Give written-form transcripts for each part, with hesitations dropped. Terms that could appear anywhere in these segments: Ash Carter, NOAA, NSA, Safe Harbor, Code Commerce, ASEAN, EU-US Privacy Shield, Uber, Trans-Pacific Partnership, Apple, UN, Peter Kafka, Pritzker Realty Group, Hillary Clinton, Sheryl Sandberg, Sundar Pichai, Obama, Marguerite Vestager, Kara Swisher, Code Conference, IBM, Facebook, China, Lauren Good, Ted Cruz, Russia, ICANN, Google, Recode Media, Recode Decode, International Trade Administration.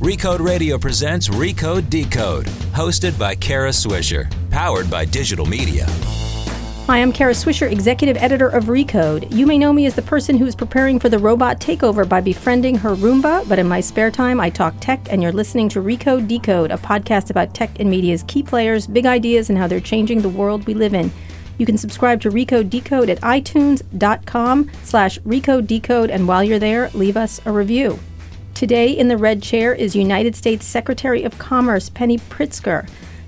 Recode Radio presents Recode Decode, hosted by Kara Swisher, powered by Digital Media. Hi, I'm Kara Swisher, executive editor of Recode. You may know me as the person who's preparing for the robot takeover by befriending her Roomba, but in my spare time, I talk tech, and you're listening to Recode Decode, a podcast about tech and media's key players, big ideas, and how they're changing the world we live in. You can subscribe to Recode Decode at itunes.com/Recode Decode, and while you're there, leave us a review. Today in the red chair is United States Secretary of Commerce Penny Pritzker.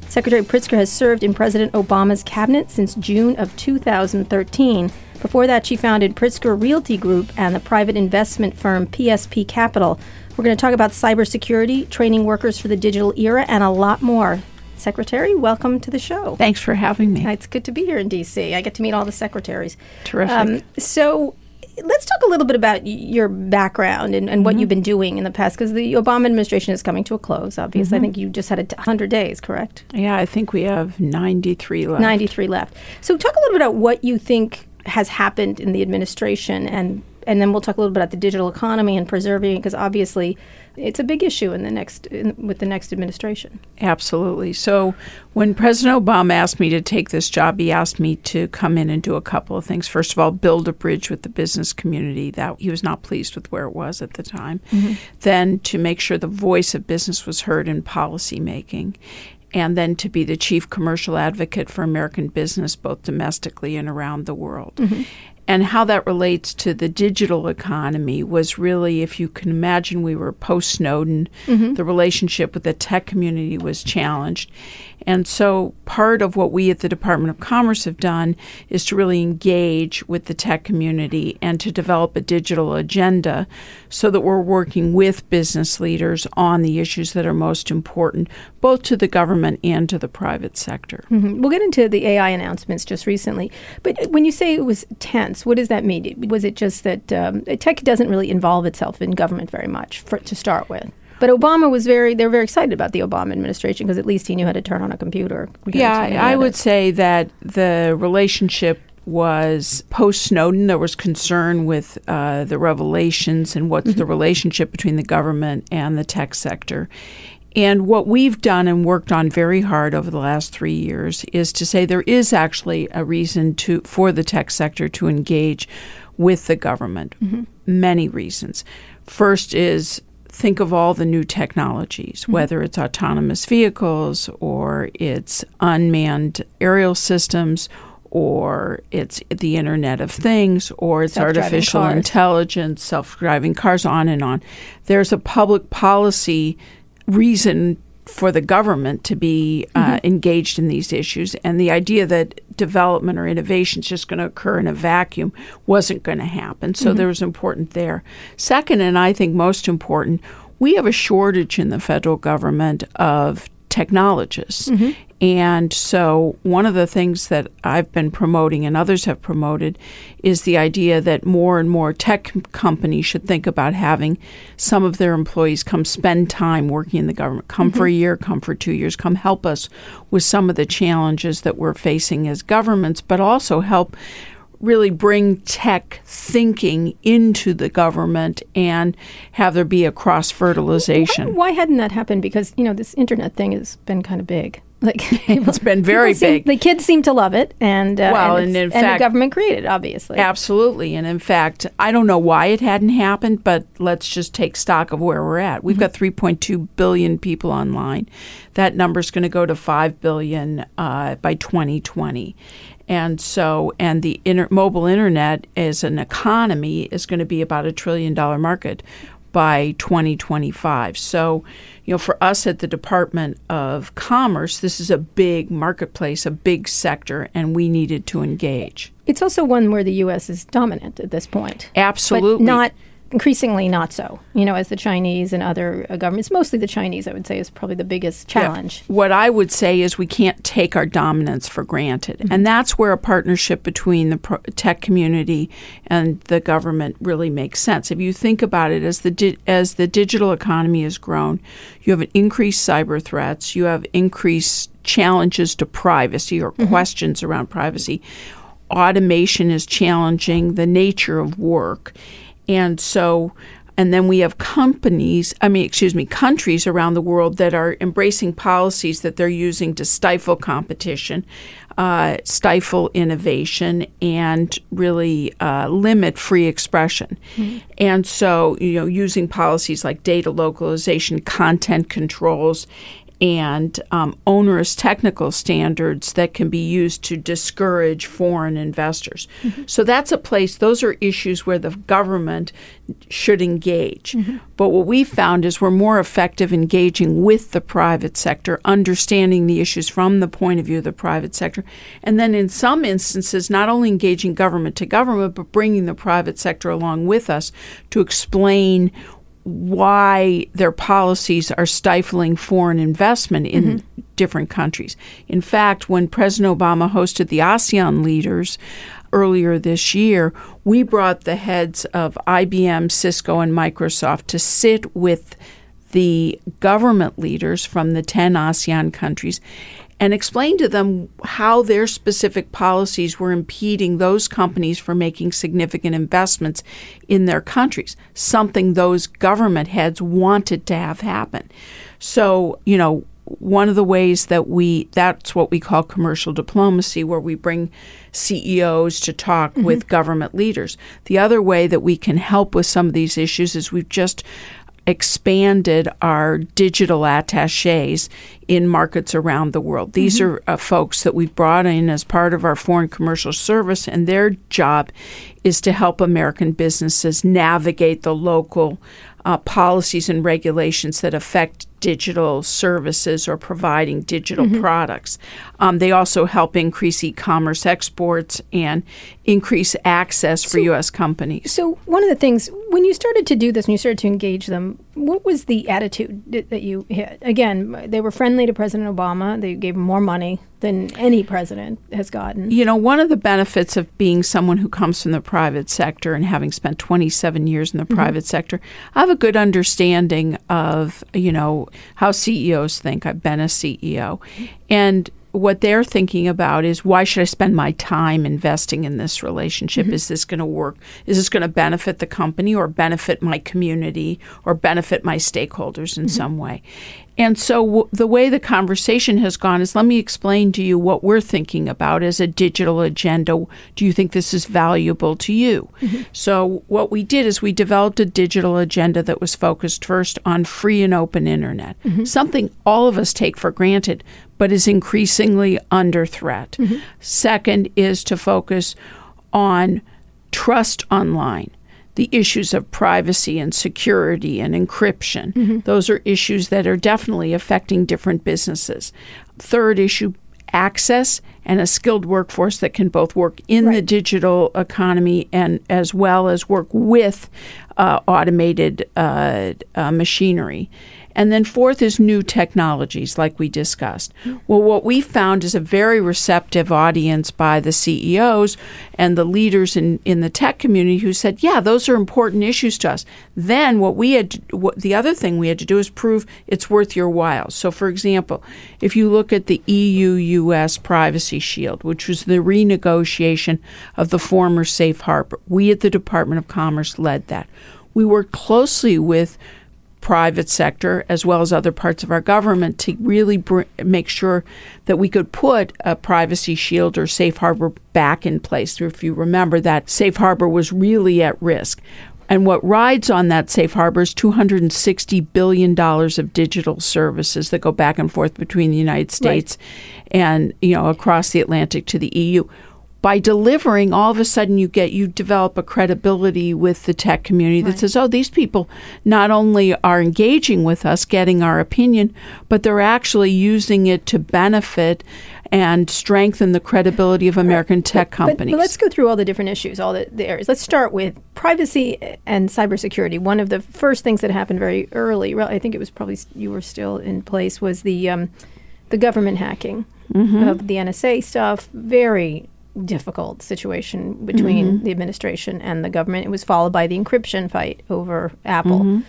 Secretary Pritzker has served in President Obama's cabinet since June of 2013. Before that, she founded Pritzker Realty Group and the private investment firm PSP Capital. We're going to talk about cybersecurity, training workers for the digital era, and a lot more. Secretary, welcome to the show. Thanks for having me. It's good to be here in D.C. I get to meet all the secretaries. Terrific. So let's talk a little bit about your background and what you've been doing in the past, because the Obama administration is coming to a close, obviously. I think you just had 100 days, correct? Yeah, I think we have 93 left. So talk a little bit about what you think has happened in the administration, and then we'll talk a little bit about the digital economy and preserving it, because obviously it's a big issue in the next with the next administration. Absolutely. So when President Obama asked me to take this job, he asked me to come in and do a couple of things. First of all, build a bridge with the business community. That he was not pleased with where it was at the time. Then to make sure the voice of business was heard in policymaking. And then to be the chief commercial advocate for American business, both domestically and around the world. And how that relates to the digital economy was really, if you can imagine, we were post-Snowden. The relationship with the tech community was challenged. And so part of what we at the Department of Commerce have done is to really engage with the tech community and to develop a digital agenda so that we're working with business leaders on the issues that are most important, both to the government and to the private sector. We'll get into the AI announcements just recently. But when you say it was tense, what does that mean? Was it just that tech doesn't really involve itself in government very much to start with? But Obama was they were very excited about the Obama administration because at least he knew how to turn on a computer. Yeah, I would say that the relationship was post-Snowden. There was concern with the revelations and what's the relationship between the government and the tech sector. And what we've done and worked on very hard over the last 3 years is to say there is actually a reason for the tech sector to engage with the government. Many reasons. First is, think of all the new technologies, whether it's autonomous vehicles or it's unmanned aerial systems or it's the Internet of Things or it's artificial intelligence, self-driving cars, on and on. There's a public policy reason for the government to be engaged in these issues. And the idea that development or innovation is just going to occur in a vacuum wasn't going to happen. So there was important there. Second, and I think most important, we have a shortage in the federal government of technologists. And so one of the things that I've been promoting and others have promoted is the idea that more and more tech companies should think about having some of their employees come spend time working in the government, come for a year, come for 2 years, come help us with some of the challenges that we're facing as governments, but also help really bring tech thinking into the government and have there be a cross-fertilization. Why hadn't that happened? Because, you know, this Internet thing has been kind of big. Like people, it's been very big. The kids seem to love it, and in fact, the government created, obviously. Absolutely. And in fact, I don't know why it hadn't happened, but let's just take stock of where we're at. We've got 3.2 billion people online. That number's going to go to 5 billion by 2020. And so, and the mobile Internet as an economy is going to be about $1 trillion market by 2025. So, you know, for us at the Department of Commerce, this is a big marketplace, a big sector, and we needed to engage. It's also one where the U.S. is dominant at this point. Absolutely. But increasingly not so, you know, as the Chinese and other governments, mostly the Chinese, I would say, is probably the biggest challenge. Yeah. What I would say is we can't take our dominance for granted. And that's where a partnership between the tech community and the government really makes sense. If you think about it, as the digital economy has grown, you have an increased cyber threats, you have increased challenges to privacy or questions around privacy. Automation is challenging the nature of work. And so And then we have countries around the world that are embracing policies that they're using to stifle competition, stifle innovation, and really limit free expression. Mm-hmm. And so, using policies like data localization, content controls, and onerous technical standards that can be used to discourage foreign investors. Mm-hmm. So that's a place, those are issues where the government should engage. Mm-hmm. But what we found is we're more effective engaging with the private sector, understanding the issues from the point of view of the private sector, and then in some instances, not only engaging government to government, but bringing the private sector along with us to explain why their policies are stifling foreign investment in different countries. In fact, when President Obama hosted the ASEAN leaders earlier this year, we brought the heads of IBM, Cisco, and Microsoft to sit with the government leaders from the 10 ASEAN countries and explain to them how their specific policies were impeding those companies from making significant investments in their countries, something those government heads wanted to have happen. So, one of the ways that that's what we call commercial diplomacy, where we bring CEOs to talk with government leaders. The other way that we can help with some of these issues is we've just expanded our digital attachés in markets around the world. These are folks that we've brought in as part of our foreign commercial service, and their job is to help American businesses navigate the local policies and regulations that affect digital services or providing digital products. They also help increase e-commerce exports and increase access for U.S. companies. So one of the things, when you started to do this, when you started to engage them, what was the attitude that you had? Again, they were friendly to President Obama. They gave him more money than any president has gotten. One of the benefits of being someone who comes from the private sector and having spent 27 years in the private sector, I have a good understanding of, how CEOs think. I've been a CEO. And what they're thinking about is, why should I spend my time investing in this relationship? Is this going to work? Is this going to benefit the company or benefit my community or benefit my stakeholders in some way? And so the way the conversation has gone is, let me explain to you what we're thinking about as a digital agenda. Do you think this is valuable to you? So what we did is we developed a digital agenda that was focused first on free and open internet, something all of us take for granted, but is increasingly under threat. Second is to focus on trust online. The issues of privacy and security and encryption. Those are issues that are definitely affecting different businesses. Third issue, access and a skilled workforce that can both work in the digital economy and as well as work with automated machinery. And then fourth is new technologies, like we discussed. Well, what we found is a very receptive audience by the CEOs and the leaders in the tech community who said, yeah, those are important issues to us. Then the other thing we had to do is prove it's worth your while. So, for example, if you look at the EU-US Privacy Shield, which was the renegotiation of the former Safe Harbor, we at the Department of Commerce led that. We worked closely with private sector as well as other parts of our government to really make sure that we could put a privacy shield or safe harbor back in place. If you remember, that safe harbor was really at risk. And what rides on that safe harbor is $260 billion of digital services that go back and forth between the United States and, across the Atlantic to the EU. By delivering, all of a sudden you develop a credibility with the tech community that says, oh, these people not only are engaging with us, getting our opinion, but they're actually using it to benefit and strengthen the credibility of American tech companies. But let's go through all the different issues, all the areas. Let's start with privacy and cybersecurity. One of the first things that happened very early, I think it was probably you were still in place, was the government hacking of the NSA stuff. Very difficult situation between the administration and the government. It was followed by the encryption fight over Apple.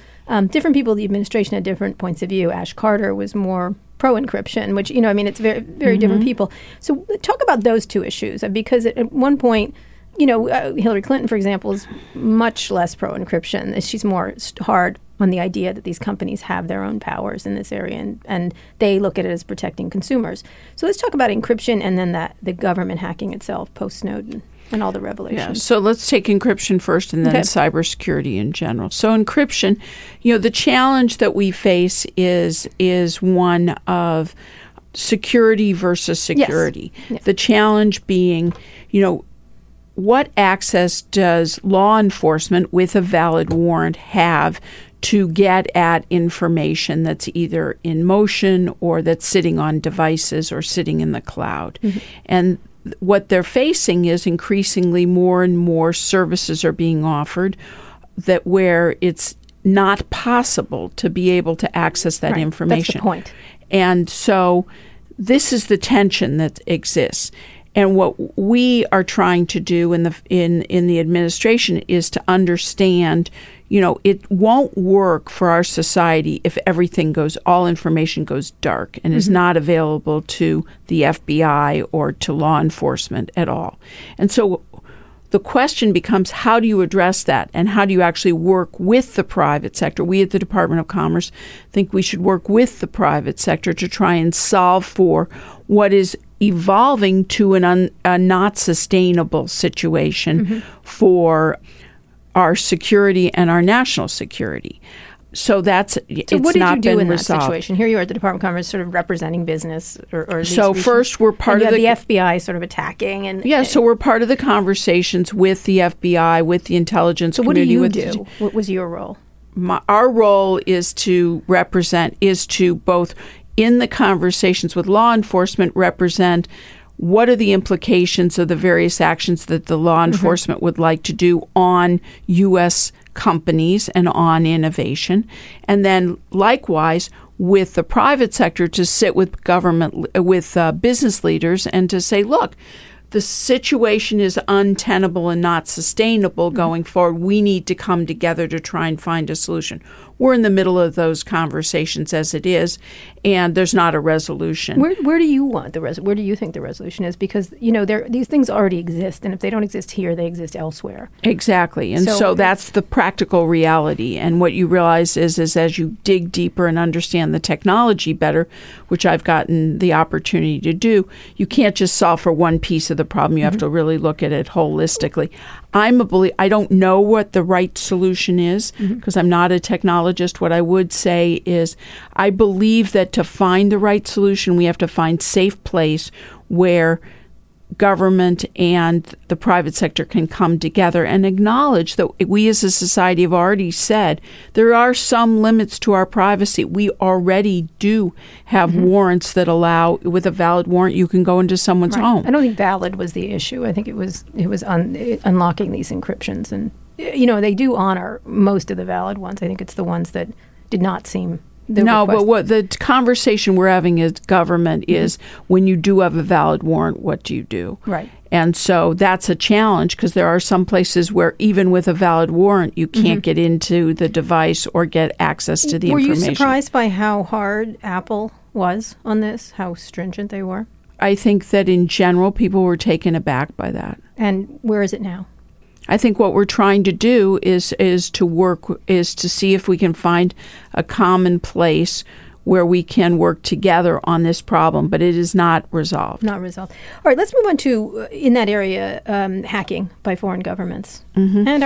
Different people in the administration had different points of view. Ash Carter was more pro-encryption, which, it's very, very different people. So talk about those two issues, because at one point you know, Hillary Clinton, for example, is much less pro-encryption. She's more hard on the idea that these companies have their own powers in this area, and they look at it as protecting consumers. So let's talk about encryption and then that the government hacking itself post-Snowden and all the revelations. Yeah, so let's take encryption first and then cybersecurity in general. So encryption, you know, the challenge that we face is one of security versus security. Yes. Yeah. The challenge being, you know, what access does law enforcement with a valid warrant have to get at information that's either in motion or that's sitting on devices or sitting in the cloud? Mm-hmm. And what they're facing is increasingly more and more services are being offered that where it's not possible to be able to access that information. That's the point. And so this is the tension that exists. And what we are trying to do in the administration is to understand, you know, it won't work for our society if all information goes dark and is not available to the FBI or to law enforcement at all. And so the question becomes, how do you address that, and how do you actually work with the private sector? We at the Department of Commerce think we should work with the private sector to try and solve for what is evolving to a not sustainable situation for our security and our national security. So that's what did you do in that situation? Here you are at the Department of Commerce, sort of representing business, or so first we're part of the FBI sort of attacking, and so we're part of the conversations with the FBI, with the intelligence community. So what do you do? What was your role? Our role is to represent, is to both, in the conversations with law enforcement, represent what are the implications of the various actions that the law enforcement would like to do on U.S. companies and on innovation. And then likewise with the private sector, to sit with government, with business leaders, and to say, look, the situation is untenable and not sustainable going forward. We need to come together to try and find a solution. We're in the middle of those conversations as it is, and there's not a resolution. Where do you want where do you think the resolution is? Because, you know, these things already exist, and if they don't exist here, they exist elsewhere. Exactly. And so that's the practical reality. And what you realize is as you dig deeper and understand the technology better, which I've gotten the opportunity to do, you can't just solve for one piece of the problem. You have to really look at it holistically. I don't know what the right solution is because I'm not a technologist. What I would say is I believe that to find the right solution, we have to find a safe place where government and the private sector can come together and acknowledge that we as a society have already said there are some limits to our privacy. We already do have warrants that allow, with a valid warrant, you can go into someone's home. I don't think valid was the issue. I think it was unlocking these encryptions. And, you know, they do honor most of the valid ones. I think it's the ones that did not seem... But what the conversation we're having as government is, when you do have a valid warrant, what do you do? Right. And so that's a challenge because there are some places where even with a valid warrant, you can't get into the device or get access to the information. Were you surprised by how hard Apple was on this, how stringent they were? I think that in general, people were taken aback by that. And where is it now? I think what we're trying to do is to see if we can find a common place where we can work together on this problem, but it is not resolved. Not resolved. All right, let's move on to, in that area, hacking by foreign governments. And,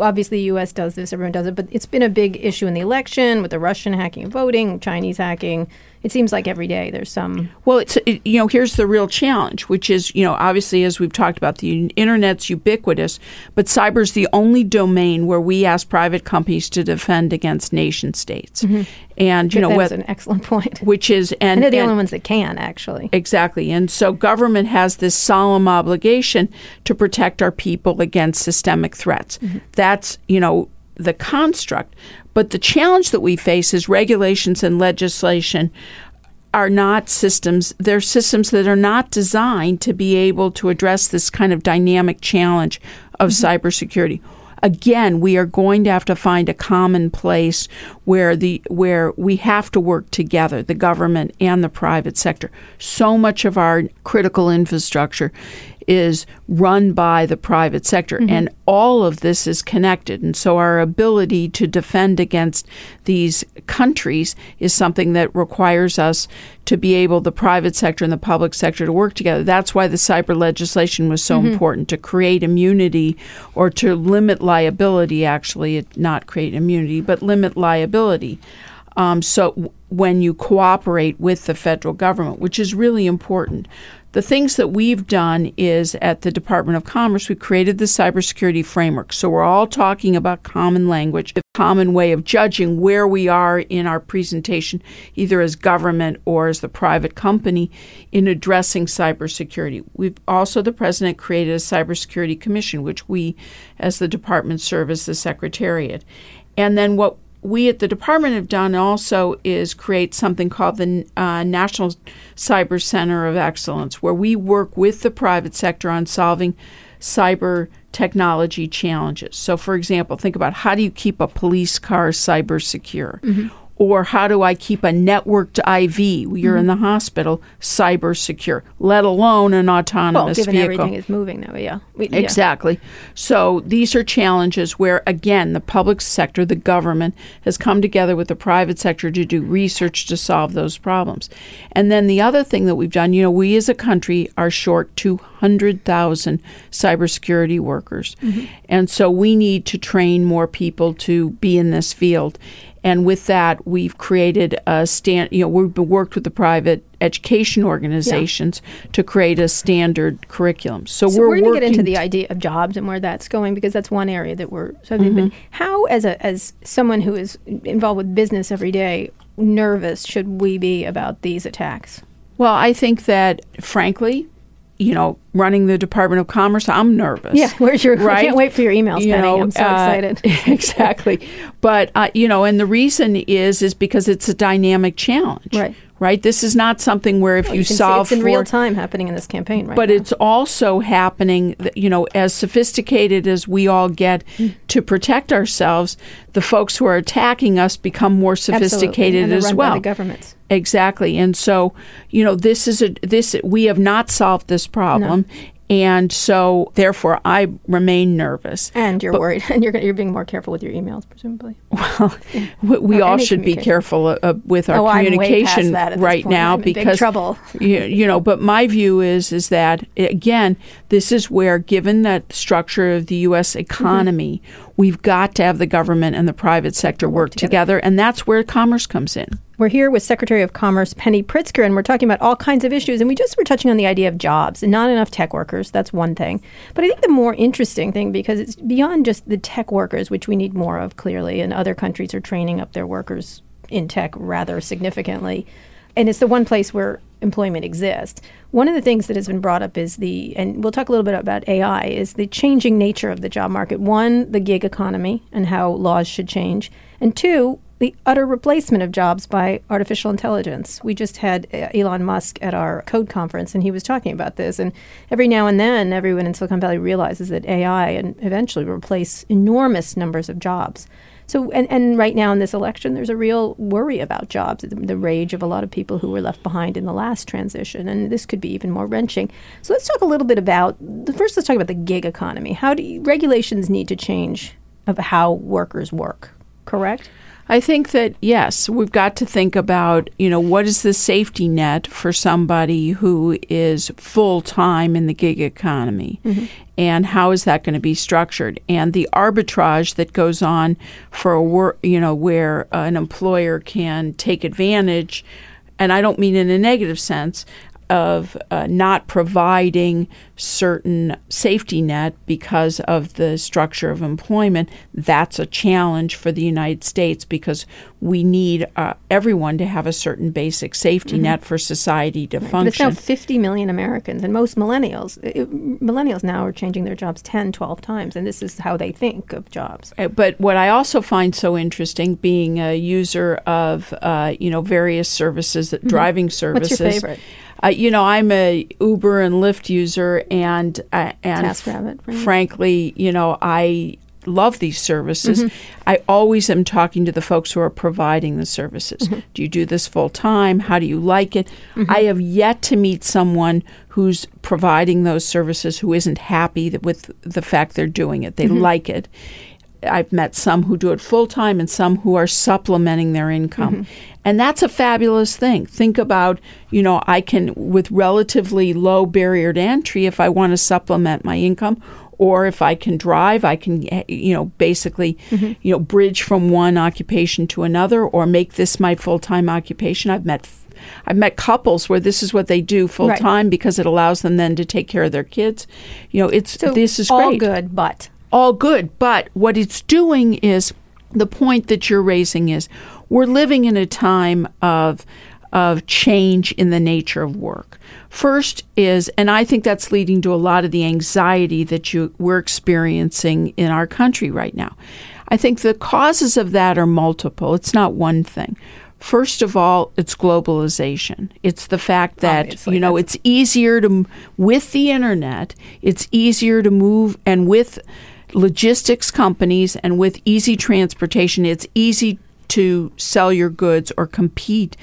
obviously the U.S. does this, everyone does it, but it's been a big issue in the election with the Russian hacking and voting, Chinese hacking. It seems like every day there's some... Well, here's the real challenge, which is, you know, obviously, as we've talked about, the Internet's ubiquitous, but cyber's the only domain where we ask private companies to defend against nation states. And, you know, that's an excellent point. Which is... And they're the only ones that can, actually. Exactly. And so government has this solemn obligation to protect our people against systemic threats. That's, you know, the construct. But the challenge that we face is regulations and legislation are not systems. They're systems that are not designed to be able to address this kind of dynamic challenge of cybersecurity. Again, we are going to have to find a common place where we have to work together, the government and the private sector. So much of our critical infrastructure is run by the private sector. Mm-hmm. And all of this is connected. And so our ability to defend against these countries is something that requires us to be able, the private sector and the public sector, to work together. That's why the cyber legislation was so mm-hmm. important, to create immunity, or to limit liability, actually, not create immunity, but limit liability. So when you cooperate with the federal government, which is really important. The things that we've done is, at the Department of Commerce, we created the cybersecurity framework. So we're all talking about common language, a common way of judging where we are in our presentation, either as government or as the private company, in addressing cybersecurity. We've also, the President created a cybersecurity commission, which we, as the department, serve as the Secretariat. And then what we at the department have done also is create something called the National Cyber Center of Excellence, where we work with the private sector on solving cyber technology challenges. So, for example, think about, how do you keep a police car cyber secure? Mm-hmm. Or how do I keep a networked IV, you're mm-hmm. in the hospital, cyber secure, let alone an autonomous vehicle? Well, given everything is moving that way, yeah. Exactly. So these are challenges where, again, the public sector, the government, has come together with the private sector to do research to solve those problems. And then the other thing that we've done, you know, we as a country are short 200,000 cybersecurity workers. Mm-hmm. And so we need to train more people to be in this field. And with that, we've created a stand. You know, we've worked with the private education organizations yeah. to create a standard curriculum. So we're going to get into the idea of jobs and where that's going, because that's one area that we're. So, mm-hmm. how, as someone who is involved with business every day, nervous should we be about these attacks? Well, I think that, frankly, you know, running the Department of Commerce, I'm nervous. Yeah, where's your? Right? I can't wait for your emails, Penny. I'm so excited. Exactly, but you know, and the reason is because it's a dynamic challenge. Right. Right. This is not something where if you solve it's in real time happening in this campaign. Right. But now, it's also happening. You know, as sophisticated as we all get to protect ourselves, the folks who are attacking us become more sophisticated and as run well. By the governments. Exactly. And so, you know, this we have not solved this problem. No. And so, therefore, I remain nervous. And you're worried. And you're being more careful with your emails, presumably. Well, we all should be careful with our communication right now. I'm in big trouble. You know, but my view is that, again, this is where, given that structure of the U.S. economy, mm-hmm. we've got to have the government and the private sector work together. And that's where commerce comes in. We're here with Secretary of Commerce Penny Pritzker, and we're talking about all kinds of issues. And we just were touching on the idea of jobs and not enough tech workers. That's one thing. But I think the more interesting thing, because it's beyond just the tech workers, which we need more of, clearly, and other countries are training up their workers in tech rather significantly. And it's the one place where employment exists. One of the things that has been brought up is and we'll talk a little bit about AI, is the changing nature of the job market. One, the gig economy and how laws should change. And two, the utter replacement of jobs by artificial intelligence. We just had Elon Musk at our Code Conference, and he was talking about this. And every now and then, everyone in Silicon Valley realizes that AI and eventually replace enormous numbers of jobs. So, and right now in this election, there's a real worry about jobs, the rage of a lot of people who were left behind in the last transition, and this could be even more wrenching. So let's talk a little bit about, let's talk about the gig economy. How do regulations need to change of how workers work, correct? I think that, yes, we've got to think about, you know, what is the safety net for somebody who is full-time in the gig economy? Mm-hmm. And how is that going to be structured? And the arbitrage that goes on for a work, you know, where an employer can take advantage, and I don't mean in a negative sense, of not providing certain safety net because of the structure of employment. That's a challenge for the United States, because we need everyone to have a certain basic safety mm-hmm. net for society to function. But it's now 50 million Americans, and most millennials. Millennials now are changing their jobs 10, 12 times, and this is how they think of jobs. But what I also find so interesting, being a user of various services, mm-hmm. driving services. What's your favorite? You know, I'm a Uber and Lyft user, and frankly, you know, I love these services. Mm-hmm. I always am talking to the folks who are providing the services. Mm-hmm. Do you do this full time? How do you like it? Mm-hmm. I have yet to meet someone who's providing those services who isn't happy with the fact they're doing it. They mm-hmm. like it. I've met some who do it full-time and some who are supplementing their income. Mm-hmm. And that's a fabulous thing. Think about, you know, I can, with relatively low barrier to entry, if I want to supplement my income, or if I can drive, I can, you know, basically, mm-hmm. you know, bridge from one occupation to another or make this my full-time occupation. I've met couples where this is what they do full-time right. because it allows them then to take care of their kids. You know, it's so this is all great. All good, but what it's doing is, the point that you're raising is, we're living in a time of change in the nature of work. First is, and I think that's leading to a lot of the anxiety that we're experiencing in our country right now. I think the causes of that are multiple. It's not one thing. First of all, it's globalization. It's the fact that, obviously, you know, it's easier to, with the internet, it's easier to move, and with logistics companies and with easy transportation, it's easy to sell your goods or compete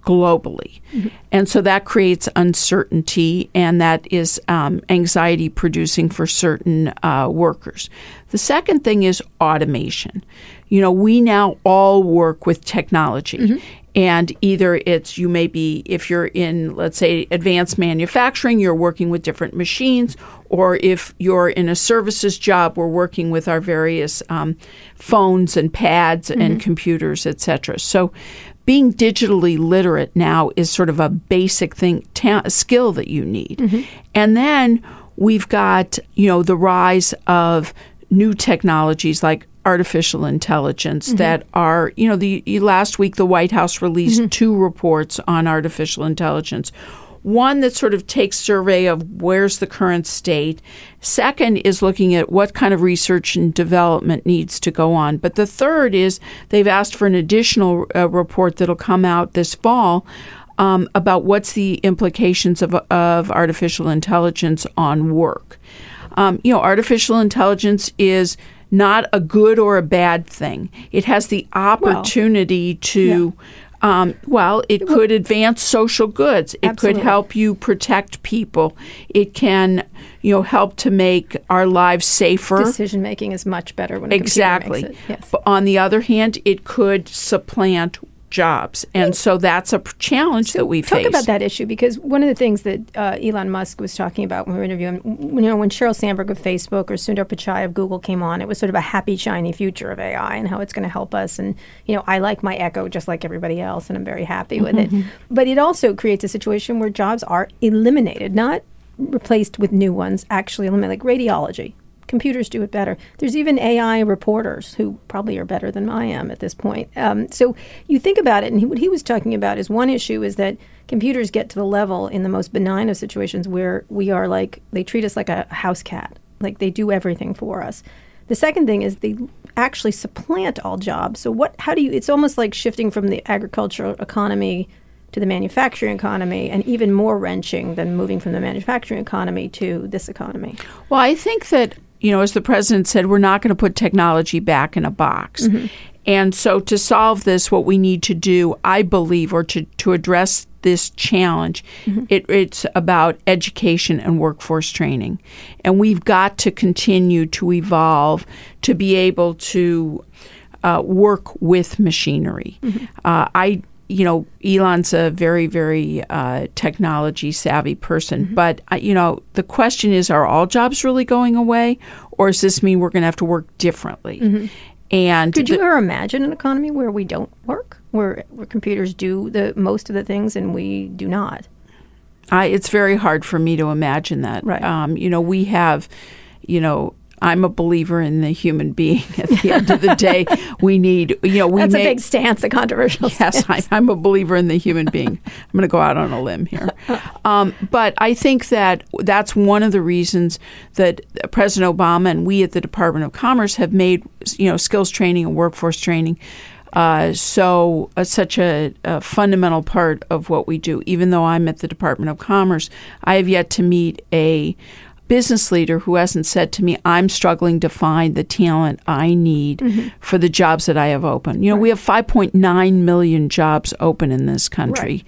globally. Mm-hmm. And so that creates uncertainty, and that is anxiety producing for certain workers. The second thing is automation. You know, we now all work with technology. Mm-hmm. And either it's, you may be, if you're in, let's say, advanced manufacturing, you're working with different machines, or if you're in a services job, we're working with our various phones and pads mm-hmm. and computers, et cetera. So being digitally literate now is sort of a basic thing, skill that you need. Mm-hmm. And then we've got, you know, the rise of new technologies like artificial intelligence mm-hmm. that are, you know, last week the White House released mm-hmm. two reports on artificial intelligence. One that sort of takes survey of where's the current state. Second is looking at what kind of research and development needs to go on. But the third is they've asked for an additional report that'll come out this fall about what's the implications of artificial intelligence on work. You know, artificial intelligence is not a good or a bad thing. It has the opportunity it could advance social goods. It absolutely. Could help you protect people. It can, you know, help to make our lives safer. Decision making is much better when a exactly. computer makes it. Yes. But on the other hand, it could supplant jobs. And so that's a challenge that we face. Talk about that issue, because one of the things that Elon Musk was talking about when we were interviewing, you know, when Sheryl Sandberg of Facebook or Sundar Pichai of Google came on, it was sort of a happy, shiny future of AI and how it's going to help us. And, you know, I like my Echo just like everybody else, and I'm very happy with mm-hmm. it. But it also creates a situation where jobs are eliminated, not replaced with new ones, actually eliminated, like radiology. Computers do it better. There's even AI reporters who probably are better than I am at this point. So you think about it, and what he was talking about is, one issue is that computers get to the level in the most benign of situations where we are like, they treat us like a house cat, like they do everything for us. The second thing is they actually supplant all jobs. So it's almost like shifting from the agricultural economy to the manufacturing economy, and even more wrenching than moving from the manufacturing economy to this economy. Well, I think that, you know, as the president said, we're not going to put technology back in a box. Mm-hmm. And so to solve this, what we need to do, I believe, or to address this challenge, mm-hmm. it's about education and workforce training. And we've got to continue to evolve to be able to work with machinery. Mm-hmm. You know, Elon's a very, very technology-savvy person. Mm-hmm. But, you know, the question is, are all jobs really going away? Or does this mean we're going to have to work differently? Mm-hmm. And could you ever imagine an economy where we don't work, where computers do the most of the things and we do not? It's very hard for me to imagine that. Right. You know, we have, you know, I'm a believer in the human being. At the end of the day, we need, you know, that's a big stance, a controversial stance. Yes, I'm a believer in the human being. I'm going to go out on a limb here. But I think that that's one of the reasons that President Obama and we at the Department of Commerce have made, you know, skills training and workforce training such a fundamental part of what we do. Even though I'm at the Department of Commerce, I have yet to meet a business leader who hasn't said to me, I'm struggling to find the talent I need for the jobs that I have open. You know, we have 5.9 million jobs open in this country.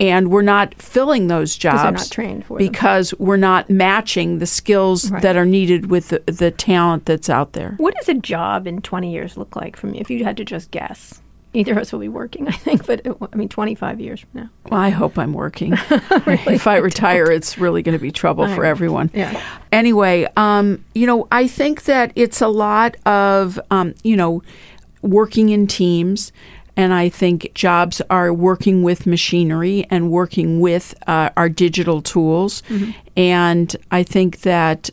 And we're not filling those jobs because we're not matching the skills that are needed with the talent that's out there. What does a job in 20 years look like for me, if you had to just guess? Either of us will be working, I think, but I mean, 25 years from now. Well, I hope I'm working. Really? If I retire, it's really going to be trouble for everyone. Yeah. Anyway, you know, I think that it's a lot of, you know, working in teams. And I think jobs are working with machinery and working with our digital tools. And I think that,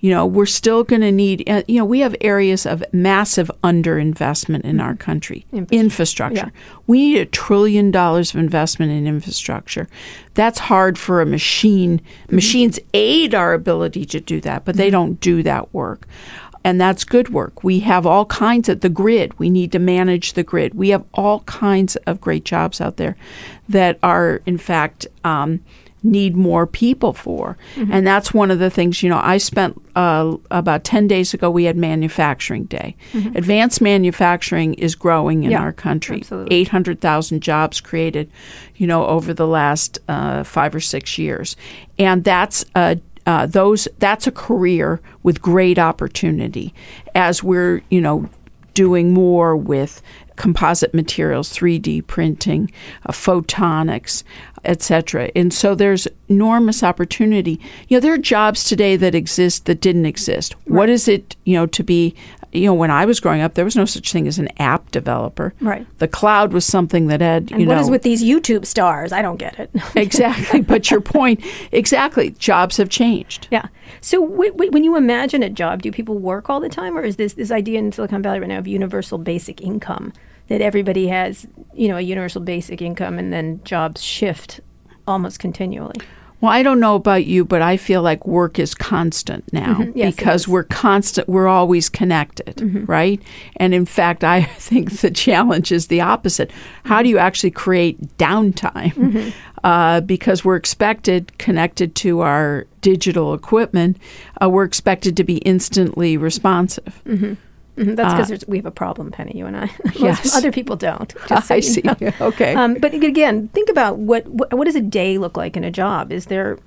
you know, we're still going to need, you know, we have areas of massive underinvestment in our country. Infrastructure. Yeah. We need $1 trillion of investment in infrastructure. That's hard for a machine. Machines aid our ability to do that, but they don't do that work. And that's good work. We have all kinds of the grid. We need to manage the grid. We have all kinds of great jobs out there that are, in fact, need more people for. And that's one of the things, you know, I spent about 10 days ago, we had Manufacturing Day. Advanced manufacturing is growing in our country. 800,000 jobs created, you know, over the last 5 or 6 years. And that's a that's a career with great opportunity as we're, you know, doing more with composite materials, 3D printing, photonics, et cetera. And so there's enormous opportunity. You know, there are jobs today that exist that didn't exist. What is it, you know, to be, you know, when I was growing up, there was no such thing as an app developer. The cloud was something that had, you know. What is with these YouTube stars? I don't get it. Exactly. But your point, exactly. Jobs have changed. Yeah. So when you imagine a job, do people work all the time? Or is this idea in Silicon Valley right now of universal basic income, that everybody has, you know, a universal basic income and then jobs shift almost continually? Well, I don't know about you, but I feel like work is constant now because we're constant. We're always connected, right? And in fact, I think the challenge is the opposite. How do you actually create downtime? Because we're expected, connected to our digital equipment, we're expected to be instantly responsive. That's because we have a problem, Penny, you and I. Yes. Other people don't. Just so I see. Know. Okay. But again, think about what does a day look like in a job? Is there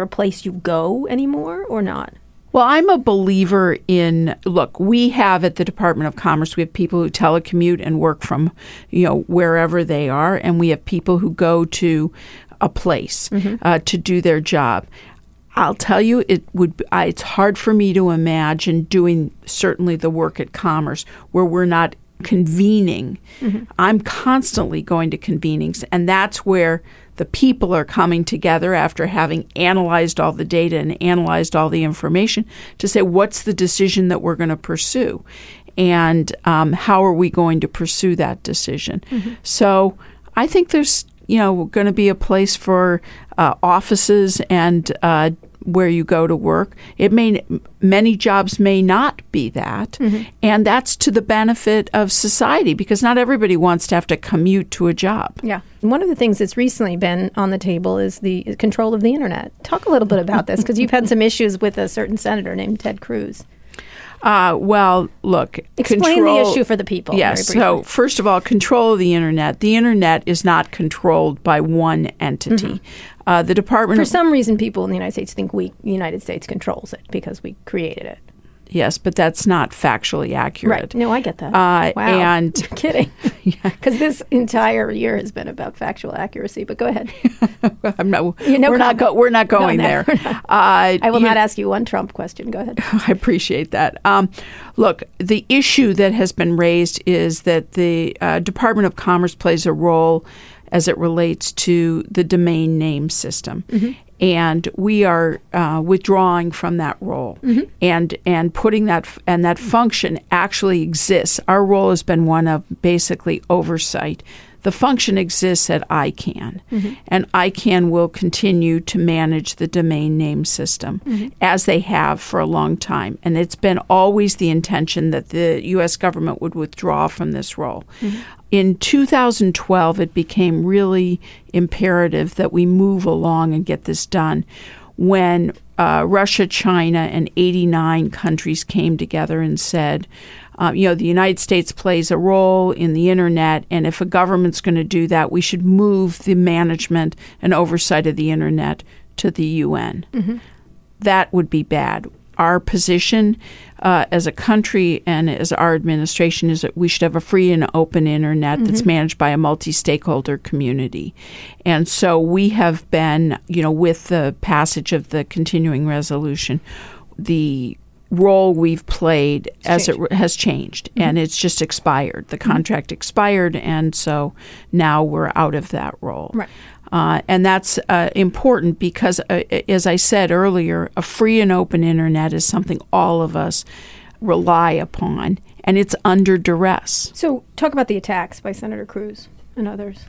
a place you go anymore or not? Well, I'm a believer in, look, we have at the Department of Commerce, we have people who telecommute and work from, you know, wherever they are. And we have people who go to a place to do their job. I'll tell you, it's hard for me to imagine doing certainly the work at Commerce where we're not convening. I'm constantly going to convenings, and that's where the people are coming together after having analyzed all the data and analyzed all the information to say, what's the decision that we're going to pursue? And how are we going to pursue that decision? So I think there's, you know, going to be a place for offices and where you go to work. Many jobs may not be that, and that's to the benefit of society because not everybody wants to have to commute to a job. Yeah, one of the things that's recently been on the table is the control of the internet. Talk a little bit about this because you've had some issues with a certain senator named Ted Cruz. Well, look. Explain the issue for the people. Yes. So first of all, control of the internet. The internet is not controlled by one entity. The Department. For some reason, people in the United States think the United States controls it because we created it. Yes, but that's not factually accurate. Right. No, I get that. Wow. And you're kidding. Because this entire year has been about factual accuracy, but go ahead. We're not going there. I will not ask you one Trump question. Go ahead. I appreciate that. Look, the issue that has been raised is that the Department of Commerce plays a role as it relates to the domain name system. And we are withdrawing from that role and putting that, and that function actually exists. Our role has been one of basically oversight. The function exists at ICANN, and ICANN will continue to manage the domain name system as they have for a long time. And it's been always the intention that the U.S. government would withdraw from this role. In 2012, it became really imperative that we move along and get this done when Russia, China, and 89 countries came together and said, the United States plays a role in the internet, and if a government's going to do that, we should move the management and oversight of the internet to the UN. Mm-hmm. That would be bad. Our position as a country and as our administration is that we should have a free and open internet mm-hmm. that's managed by a multi-stakeholder community. And so we have been, with the passage of the continuing resolution, the role we've played has changed, mm-hmm. and it's just expired. The contract mm-hmm. expired, and so now we're out of that role. Right. And that's important because, as I said earlier, a free and open internet is something all of us rely upon, and it's under duress. So talk about the attacks by Senator Cruz and others.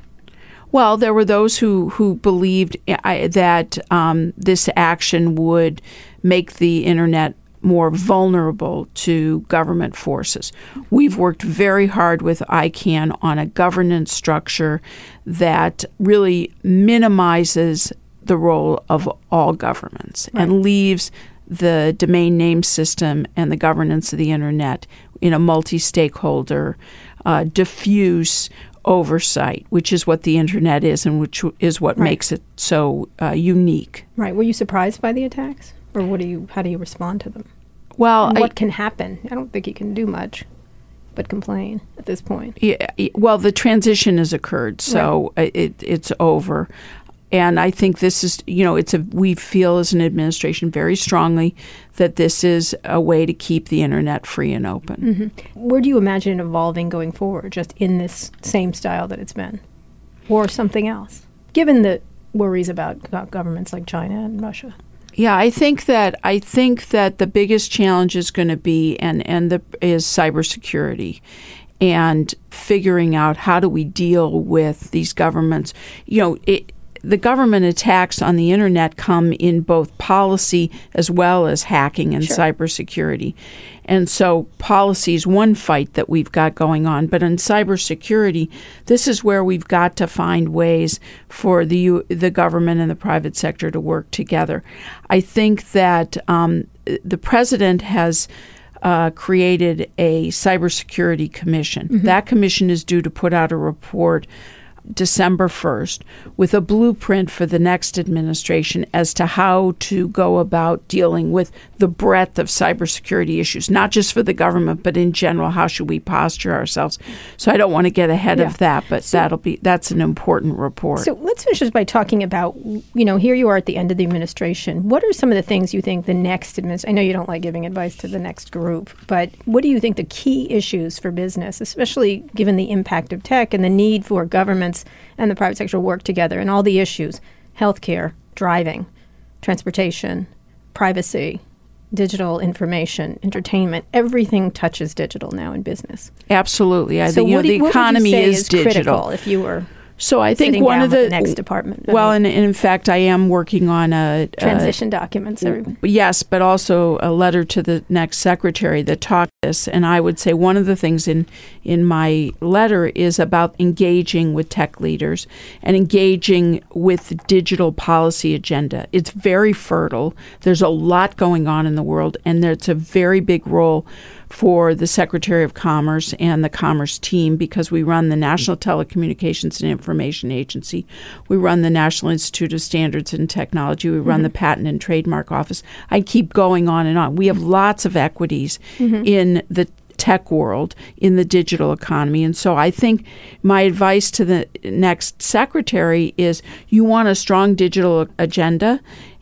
Well, there were those who believed that this action would make the internet more vulnerable to government forces. We've worked very hard with ICANN on a governance structure that really minimizes the role of all governments right. and leaves the domain name system and the governance of the internet in a multi-stakeholder, diffuse oversight, which is what the internet is and which is what right. makes it so unique. Right. Were you surprised by the attacks? Or how do you respond to them? Well, and what can happen? I don't think you can do much but complain at this point. Yeah, well, the transition has occurred, so right. it's over. And I think this is, we feel as an administration very strongly that this is a way to keep the internet free and open. Mm-hmm. Where do you imagine it evolving going forward, just in this same style that it's been? Or something else? Given the worries about governments like China and Russia. Yeah, I think that the biggest challenge is going to be is cybersecurity and figuring out how do we deal with these governments. The government attacks on the internet come in both policy as well as hacking and sure. cybersecurity. And so policy is one fight that we've got going on. But in cybersecurity, this is where we've got to find ways for the government and the private sector to work together. I think that the president has created a cybersecurity commission. Mm-hmm. That commission is due to put out a report December 1st with a blueprint for the next administration as to how to go about dealing with the breadth of cybersecurity issues, not just for the government, but in general, how should we posture ourselves? So I don't want to get ahead of that, but that's an important report. So let's finish this by talking about, here you are at the end of the administration. What are some of the things you think the next administration, I know you don't like giving advice to the next group, but what do you think the key issues for business, especially given the impact of tech and the need for government and the private sector work together and all the issues, healthcare, driving, transportation, privacy, digital information, entertainment, everything touches digital now in business. Absolutely. I think the economy is digital. If you were sitting down with the next department. Well, and in fact, I am working on a transition documents. Yes, but also a letter to the next secretary that talked this. And I would say one of the things in my letter is about engaging with tech leaders and engaging with the digital policy agenda. It's very fertile. There's a lot going on in the world, and it's a very big role for the Secretary of Commerce and the Commerce team, because we run the National Telecommunications and Information Agency, we run the National Institute of Standards and Technology, we run mm-hmm. the Patent and Trademark Office. I keep going on and on. We have lots of equities mm-hmm. in the tech world, in the digital economy. And so I think my advice to the next secretary is you want a strong digital agenda,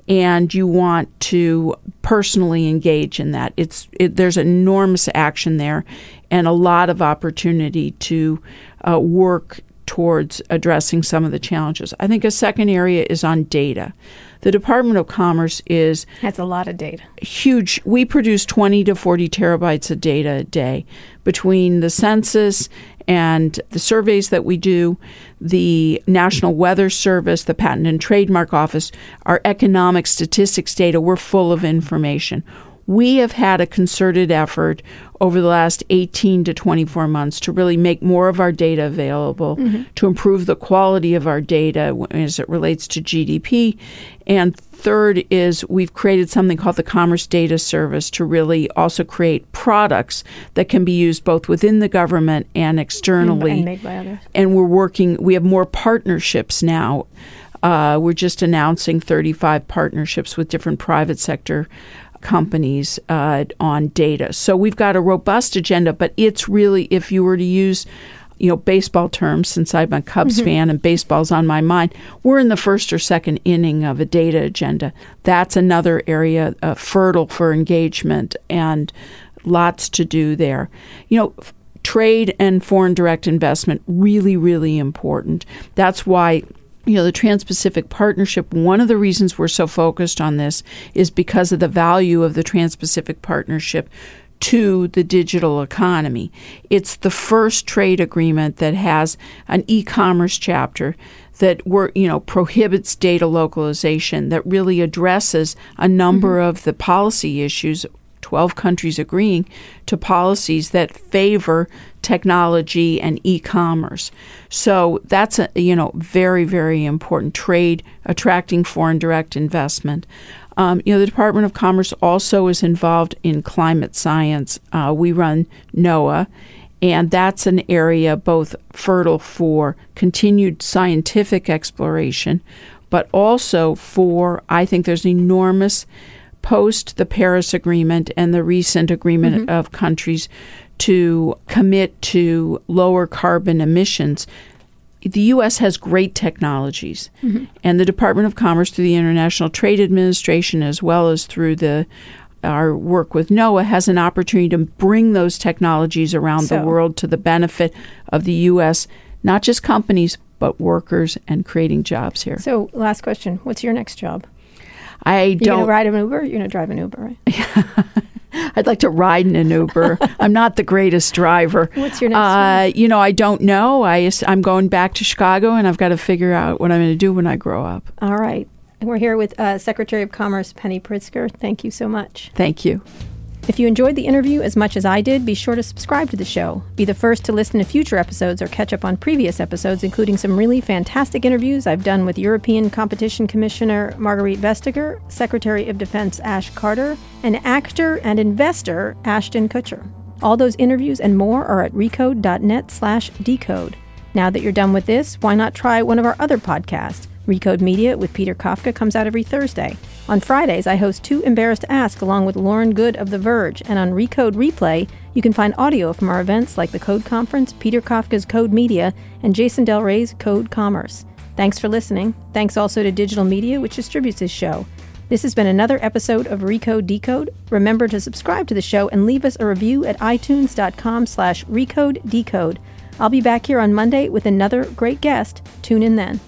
and you want to personally engage in that. There's enormous action there and a lot of opportunity to work towards addressing some of the challenges. I think a second area is on data. The Department of Commerce has a lot of data. Huge. We produce 20 to 40 terabytes of data a day between the census and the surveys that we do, the National Weather Service, the Patent and Trademark Office, our economic statistics data. We're full of information. we have had a concerted effort over the last 18 to 24 months to really make more of our data available, mm-hmm. to improve the quality of our data as it relates to GDP. And third is we've created something called the Commerce Data Service to really also create products that can be used both within the government and externally. And made by others. And we're working, we have more partnerships now. We're just announcing 35 partnerships with different private sector companies on data. So we've got a robust agenda, but it's really, if you were to use, baseball terms, since I'm a Cubs mm-hmm. fan and baseball's on my mind, we're in the first or second inning of a data agenda. That's another area fertile for engagement and lots to do there. Trade and foreign direct investment, really, really important. That's why the Trans-Pacific Partnership, one of the reasons we're so focused on this is because of the value of the Trans-Pacific Partnership to the digital economy. It's the first trade agreement that has an e-commerce chapter that prohibits data localization, that really addresses a number mm-hmm. of the policy issues, 12 countries agreeing to policies that favor technology and e-commerce. So that's very, very important. Trade, attracting foreign direct investment. The Department of Commerce also is involved in climate science. We run NOAA, and that's an area both fertile for continued scientific exploration, but also for, I think there's an enormous post the Paris Agreement and the recent agreement mm-hmm. of countries to commit to lower carbon emissions. The U.S. has great technologies, mm-hmm. and the Department of Commerce through the International Trade Administration as well as through our work with NOAA has an opportunity to bring those technologies around the world to the benefit of the U.S., not just companies, but workers and creating jobs here. So last question, what's your next job? You're going to ride an Uber? You're going to drive an Uber, right? I'd like to ride in an Uber. I'm not the greatest driver. What's your next one? I don't know. I'm going back to Chicago, and I've got to figure out what I'm going to do when I grow up. All right. And we're here with Secretary of Commerce Penny Pritzker. Thank you so much. Thank you. If you enjoyed the interview as much as I did, be sure to subscribe to the show. Be the first to listen to future episodes or catch up on previous episodes, including some really fantastic interviews I've done with European Competition Commissioner Marguerite Vestager, Secretary of Defense Ash Carter, and actor and investor Ashton Kutcher. All those interviews and more are at recode.net/decode. Now that you're done with this, why not try one of our other podcasts? Recode Media with Peter Kafka comes out every Thursday. On Fridays, I host Too Embarrassed to Ask along with Lauren Good of The Verge. And on Recode Replay, you can find audio from our events like the Code Conference, Peter Kafka's Code Media, and Jason Del Rey's Code Commerce. Thanks for listening. Thanks also to Digital Media, which distributes this show. This has been another episode of Recode Decode. Remember to subscribe to the show and leave us a review at itunes.com/recodedecode. I'll be back here on Monday with another great guest. Tune in then.